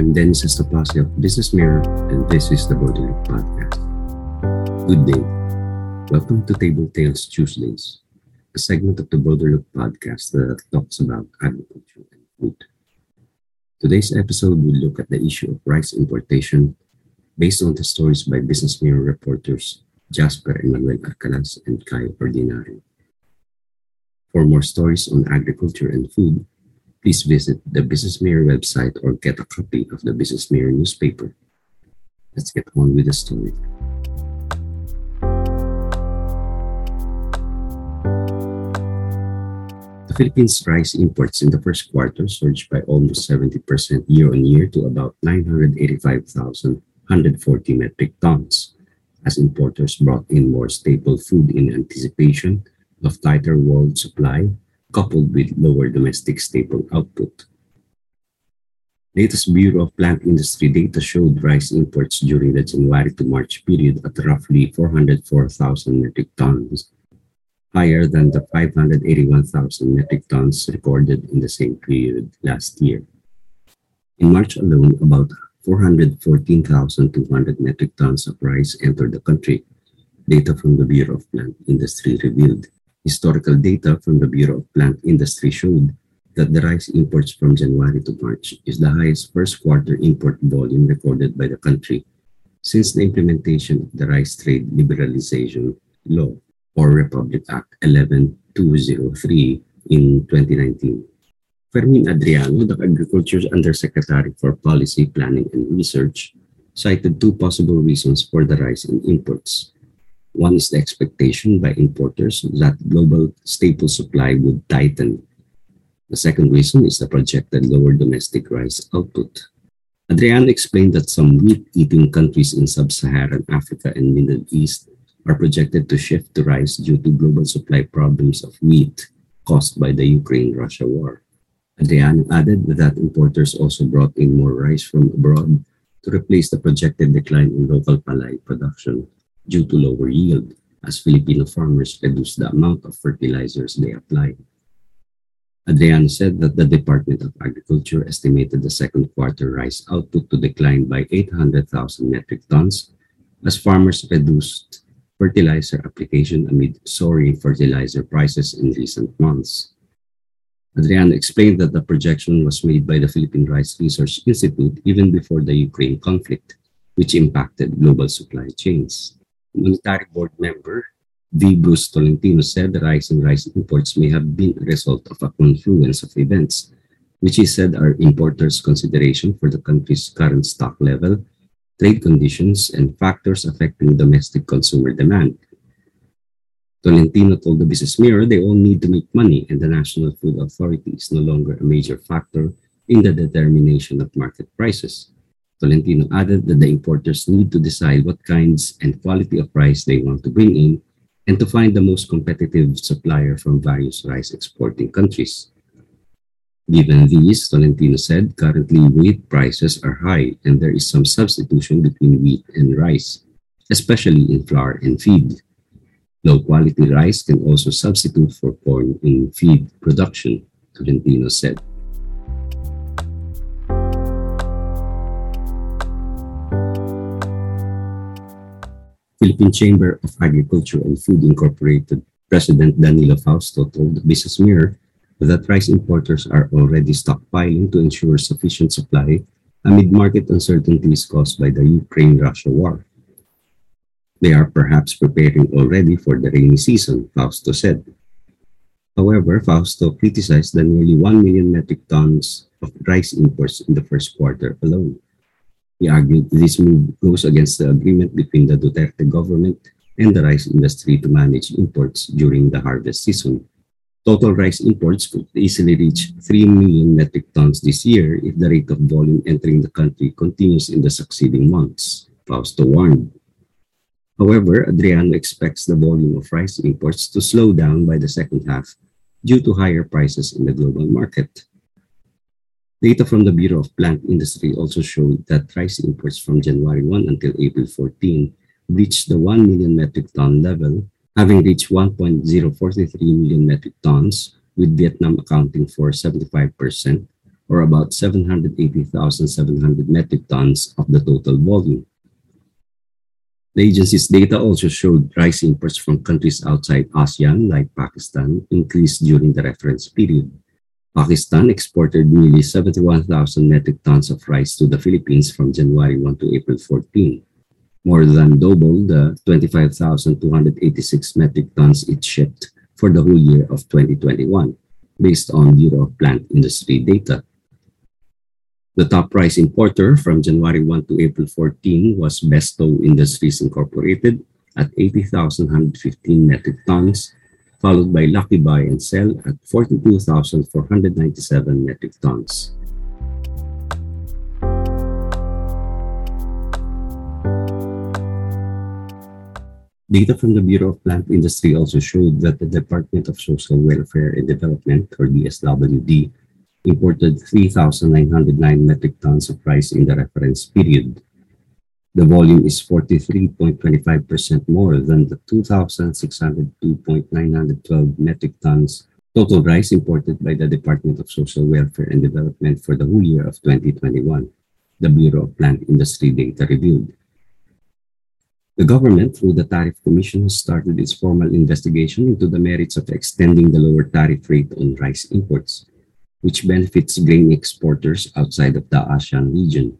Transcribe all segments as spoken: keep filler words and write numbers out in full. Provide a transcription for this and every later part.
I'm Dennis Estapasi of Business Mirror, and this is the Border Look Podcast. Good day. Welcome to Table Tales Tuesdays, a segment of the Border Look Podcast that talks about agriculture and food. Today's episode will look at the issue of rice importation based on the stories by Business Mirror reporters Jasper Emmanuel Arcalas and Kai Ordinario. For more stories on agriculture and food, please visit the Business Mirror website or get a copy of the Business Mirror newspaper. Let's get on with the story. The Philippines' rice imports in the first quarter surged by almost seventy percent year-on-year to about nine hundred eighty-five thousand one hundred forty metric tons, as importers brought in more staple food in anticipation of tighter world supply, coupled with lower domestic staple output. Latest Bureau of Plant Industry data showed rice imports during the January to March period at roughly four hundred four thousand metric tons, higher than the five hundred eighty-one thousand metric tons recorded in the same period last year. In March alone, about four hundred fourteen thousand two hundred metric tons of rice entered the country, data from the Bureau of Plant Industry revealed. Historical data from the Bureau of Plant Industry showed that the rice imports from January to March is the highest first quarter import volume recorded by the country since the implementation of the Rice Trade Liberalization Law, or Republic Act eleven two oh three in twenty nineteen. Fermin Adriano, the Agriculture's Undersecretary for Policy, Planning and Research, cited two possible reasons for the rise in imports. One is the expectation by importers that global staple supply would tighten. The second reason is the projected lower domestic rice output. Adriano explained that some wheat-eating countries in sub-Saharan Africa and Middle East are projected to shift to rice due to global supply problems of wheat caused by the Ukraine-Russia war. Adriano added that importers also brought in more rice from abroad to replace the projected decline in local palay production due to lower yield, as Filipino farmers reduce the amount of fertilizers they apply. Adriano said that the Department of Agriculture estimated the second quarter rice output to decline by eight hundred thousand metric tons as farmers reduced fertilizer application amid soaring fertilizer prices in recent months. Adriano explained that the projection was made by the Philippine Rice Research Institute even before the Ukraine conflict, which impacted global supply chains. Monetary Board member V. Bruce Tolentino said the rise in rice imports may have been a result of a confluence of events, which he said are importers' consideration for the country's current stock level, trade conditions, and factors affecting domestic consumer demand. Tolentino told the Business Mirror they all need to make money, and the National Food Authority is no longer a major factor in the determination of market prices. Tolentino added that the importers need to decide what kinds and quality of rice they want to bring in and to find the most competitive supplier from various rice exporting countries. Given these, Tolentino said, currently wheat prices are high and there is some substitution between wheat and rice, especially in flour and feed. Low-quality rice can also substitute for corn in feed production, Tolentino said. Philippine Chamber of Agriculture and Food Incorporated President Danilo Fausto told the Business Mirror that rice importers are already stockpiling to ensure sufficient supply amid market uncertainties caused by the Ukraine-Russia war. They are perhaps preparing already for the rainy season, Fausto said. However, Fausto criticized the nearly one million metric tons of rice imports in the first quarter alone. He argued this move goes against the agreement between the Duterte government and the rice industry to manage imports during the harvest season. Total rice imports could easily reach three million metric tons this year if the rate of volume entering the country continues in the succeeding months, Fausto warned. However, Adriano expects the volume of rice imports to slow down by the second half due to higher prices in the global market. Data from the Bureau of Plant Industry also showed that rice imports from January first until April fourteenth reached the one million metric ton level, having reached one point oh four three million metric tons, with Vietnam accounting for seventy-five percent or about seven hundred eighty thousand seven hundred metric tons of the total volume. The agency's data also showed rice imports from countries outside ASEAN, like Pakistan, increased during the reference period. Pakistan exported nearly seventy-one thousand metric tons of rice to the Philippines from January first to April fourteenth, more than double the twenty-five thousand two hundred eighty-six metric tons it shipped for the whole year of twenty twenty-one, based on Bureau of Plant Industry data. The top rice importer from January first to April fourteenth was Besto Industries Incorporated at eighty thousand one hundred fifteen metric tons, followed by Lucky Buy and Sell at forty-two thousand four hundred ninety-seven metric tons. Data from the Bureau of Plant Industry also showed that the Department of Social Welfare and Development, or D S W D, imported three thousand nine hundred nine metric tons of rice in the reference period. The volume is forty-three point two five percent more than the two thousand six hundred two point nine one two metric tons total rice imported by the Department of Social Welfare and Development for the whole year of twenty twenty-one, the Bureau of Plant Industry data revealed. The government, through the Tariff Commission, has started its formal investigation into the merits of extending the lower tariff rate on rice imports, which benefits grain exporters outside of the ASEAN region.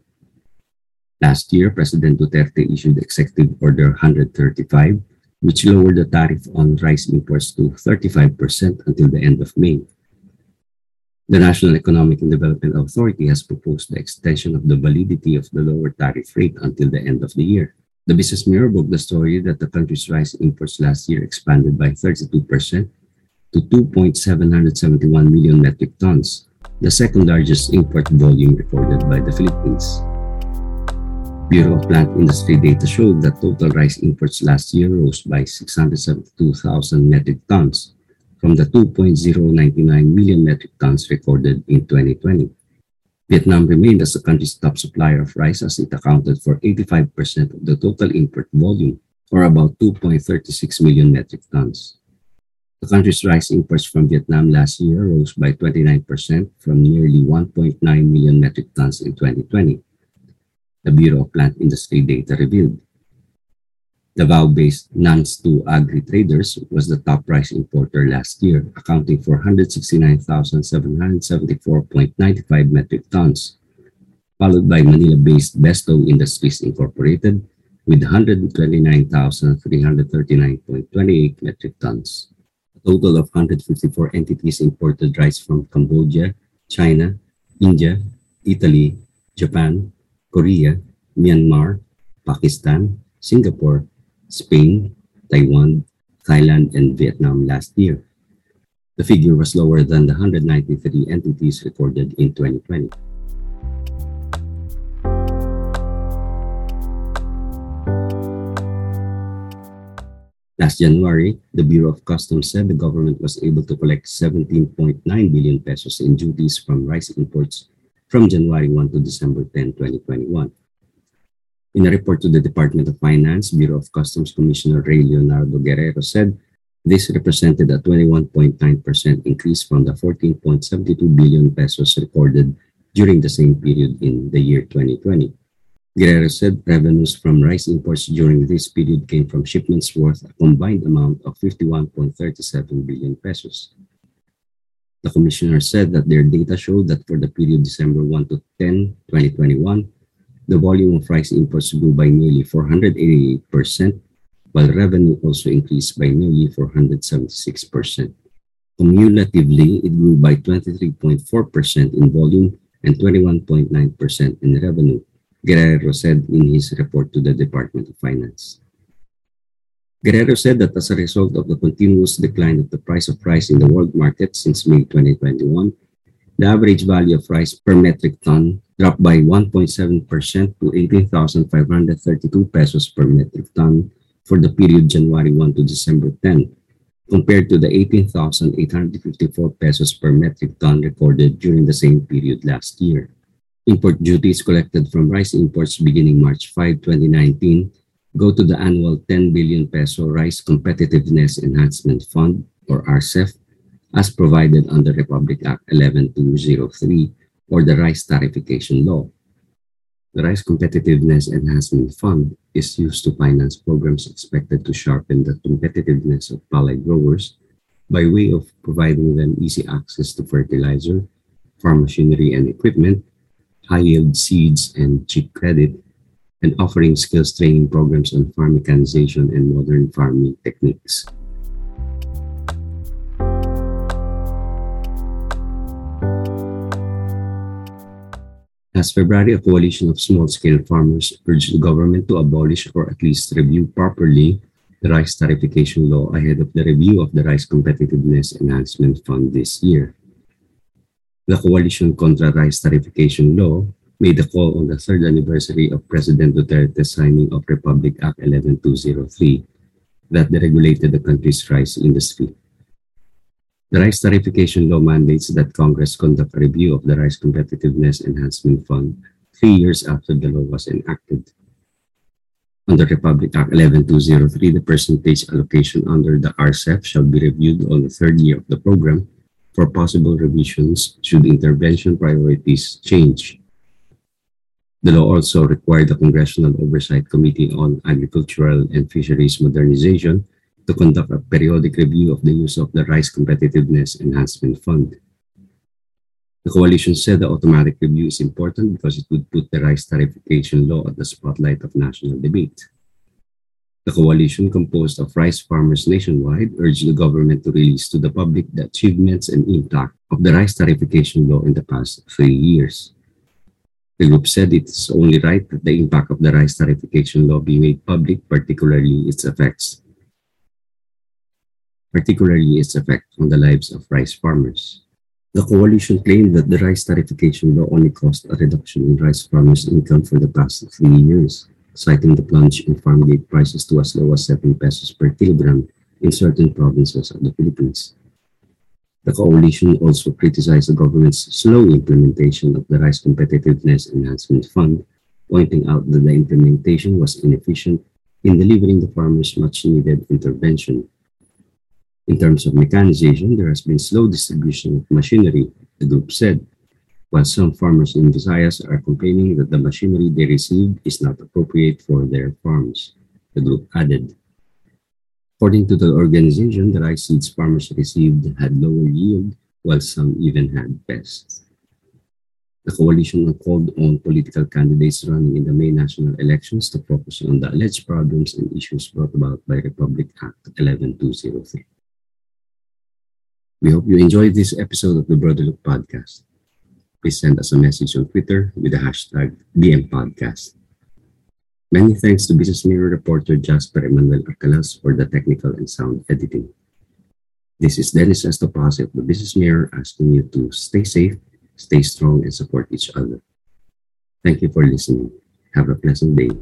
Last year, President Duterte issued Executive Order one thirty-five, which lowered the tariff on rice imports to thirty-five percent until the end of May. The National Economic and Development Authority has proposed the extension of the validity of the lower tariff rate until the end of the year. The Business Mirror broke the story that the country's rice imports last year expanded by thirty-two percent, to two point seven seven one million metric tons, the second largest import volume recorded by the Philippines. Bureau of Plant Industry data showed that total rice imports last year rose by six hundred seventy-two thousand metric tons from the two point zero nine nine million metric tons recorded in twenty twenty. Vietnam remained as the country's top supplier of rice as it accounted for eighty-five percent of the total import volume, or about two point three six million metric tons. The country's rice imports from Vietnam last year rose by twenty-nine percent from nearly one point nine million metric tons in twenty twenty, the Bureau of Plant Industry data revealed. Davao-based NANS two Agri Traders was the top rice importer last year, accounting for one hundred sixty-nine thousand seven hundred seventy-four point nine five metric tons, followed by Manila-based Besto Industries Incorporated with one hundred twenty-nine thousand three hundred thirty-nine point two eight metric tons. A total of one hundred fifty-four entities imported rice from Cambodia, China, India, Italy, Japan, Korea, Myanmar, Pakistan, Singapore, Spain, Taiwan, Thailand, and Vietnam last year. The figure was lower than the one hundred ninety-three entities recorded in twenty twenty. Last January, the Bureau of Customs said the government was able to collect seventeen point nine billion pesos in duties from rice imports from January first to December tenth, twenty twenty-one. In a report to the Department of Finance, Bureau of Customs Commissioner Ray Leonardo Guerrero said this represented a twenty-one point nine percent increase from the fourteen point seven two billion pesos recorded during the same period in the year twenty twenty. Guerrero said revenues from rice imports during this period came from shipments worth a combined amount of fifty-one point three seven billion pesos. The commissioner said that their data showed that for the period December first to October tenth, twenty twenty-one, the volume of rice imports grew by nearly four hundred eighty-eight percent, while revenue also increased by nearly four hundred seventy-six percent. Cumulatively, it grew by twenty-three point four percent in volume and twenty-one point nine percent in revenue, Guerrero said in his report to the Department of Finance. Guerrero said that as a result of the continuous decline of the price of rice in the world market since May twenty twenty-one, the average value of rice per metric ton dropped by one point seven percent to eighteen thousand five hundred thirty-two pesos per metric ton for the period January first to December tenth, compared to the eighteen thousand eight hundred fifty-four pesos per metric ton recorded during the same period last year. Import duties collected from rice imports beginning March fifth, twenty nineteen go to the annual ten billion peso Rice Competitiveness Enhancement Fund, or R C E F, as provided under Republic Act eleven two oh three or the Rice Tariffication Law. The Rice Competitiveness Enhancement Fund is used to finance programs expected to sharpen the competitiveness of palay growers by way of providing them easy access to fertilizer, farm machinery and equipment, high-yield seeds and cheap credit, and offering skills training programs on farm mechanization and modern farming techniques. Last February, a coalition of small-scale farmers urged the government to abolish or at least review properly the Rice Tariffication Law ahead of the review of the Rice Competitiveness Enhancement Fund this year. The Coalition contra Rice Tarification Law made a call on the third anniversary of President Duterte's signing of Republic Act eleven two oh three that deregulated the country's rice industry. The Rice Tarification Law mandates that Congress conduct a review of the Rice Competitiveness Enhancement Fund three years after the law was enacted. Under Republic Act eleven two oh three, the percentage allocation under the R C E F shall be reviewed on the third year of the program for possible revisions should intervention priorities change. The law also required the Congressional Oversight Committee on Agricultural and Fisheries Modernization to conduct a periodic review of the use of the Rice Competitiveness Enhancement Fund. The coalition said the automatic review is important because it would put the Rice Tariffication Law at the spotlight of national debate. The coalition, composed of rice farmers nationwide, urged the government to release to the public the achievements and impact of the Rice Tariffication Law in the past three years. The group said it is only right that the impact of the Rice Tariffication Law be made public, particularly its effects, particularly its effect on the lives of rice farmers. The coalition claimed that the Rice Tariffication Law only caused a reduction in rice farmers' income for the past three years, citing the plunge in farm gate prices to as low as seven pesos per kilogram in certain provinces of the Philippines. The coalition also criticized the government's slow implementation of the Rice Competitiveness Enhancement Fund, pointing out that the implementation was inefficient in delivering the farmers much-needed intervention. In terms of mechanization, there has been slow distribution of machinery, the group said, while some farmers in Visayas are complaining that the machinery they received is not appropriate for their farms, the group added. According to the organization, the rice seeds farmers received had lower yield, while some even had pests. The coalition called on political candidates running in the May national elections to focus on the alleged problems and issues brought about by Republic Act eleven two oh three. We hope you enjoyed this episode of the Border Look Podcast. Please send us a message on Twitter with the hashtag B M Podcast. Many thanks to Business Mirror reporter Jasper Emmanuel Arcalas for the technical and sound editing. This is Dennis Estopase of the Business Mirror asking you to stay safe, stay strong, and support each other. Thank you for listening. Have a pleasant day.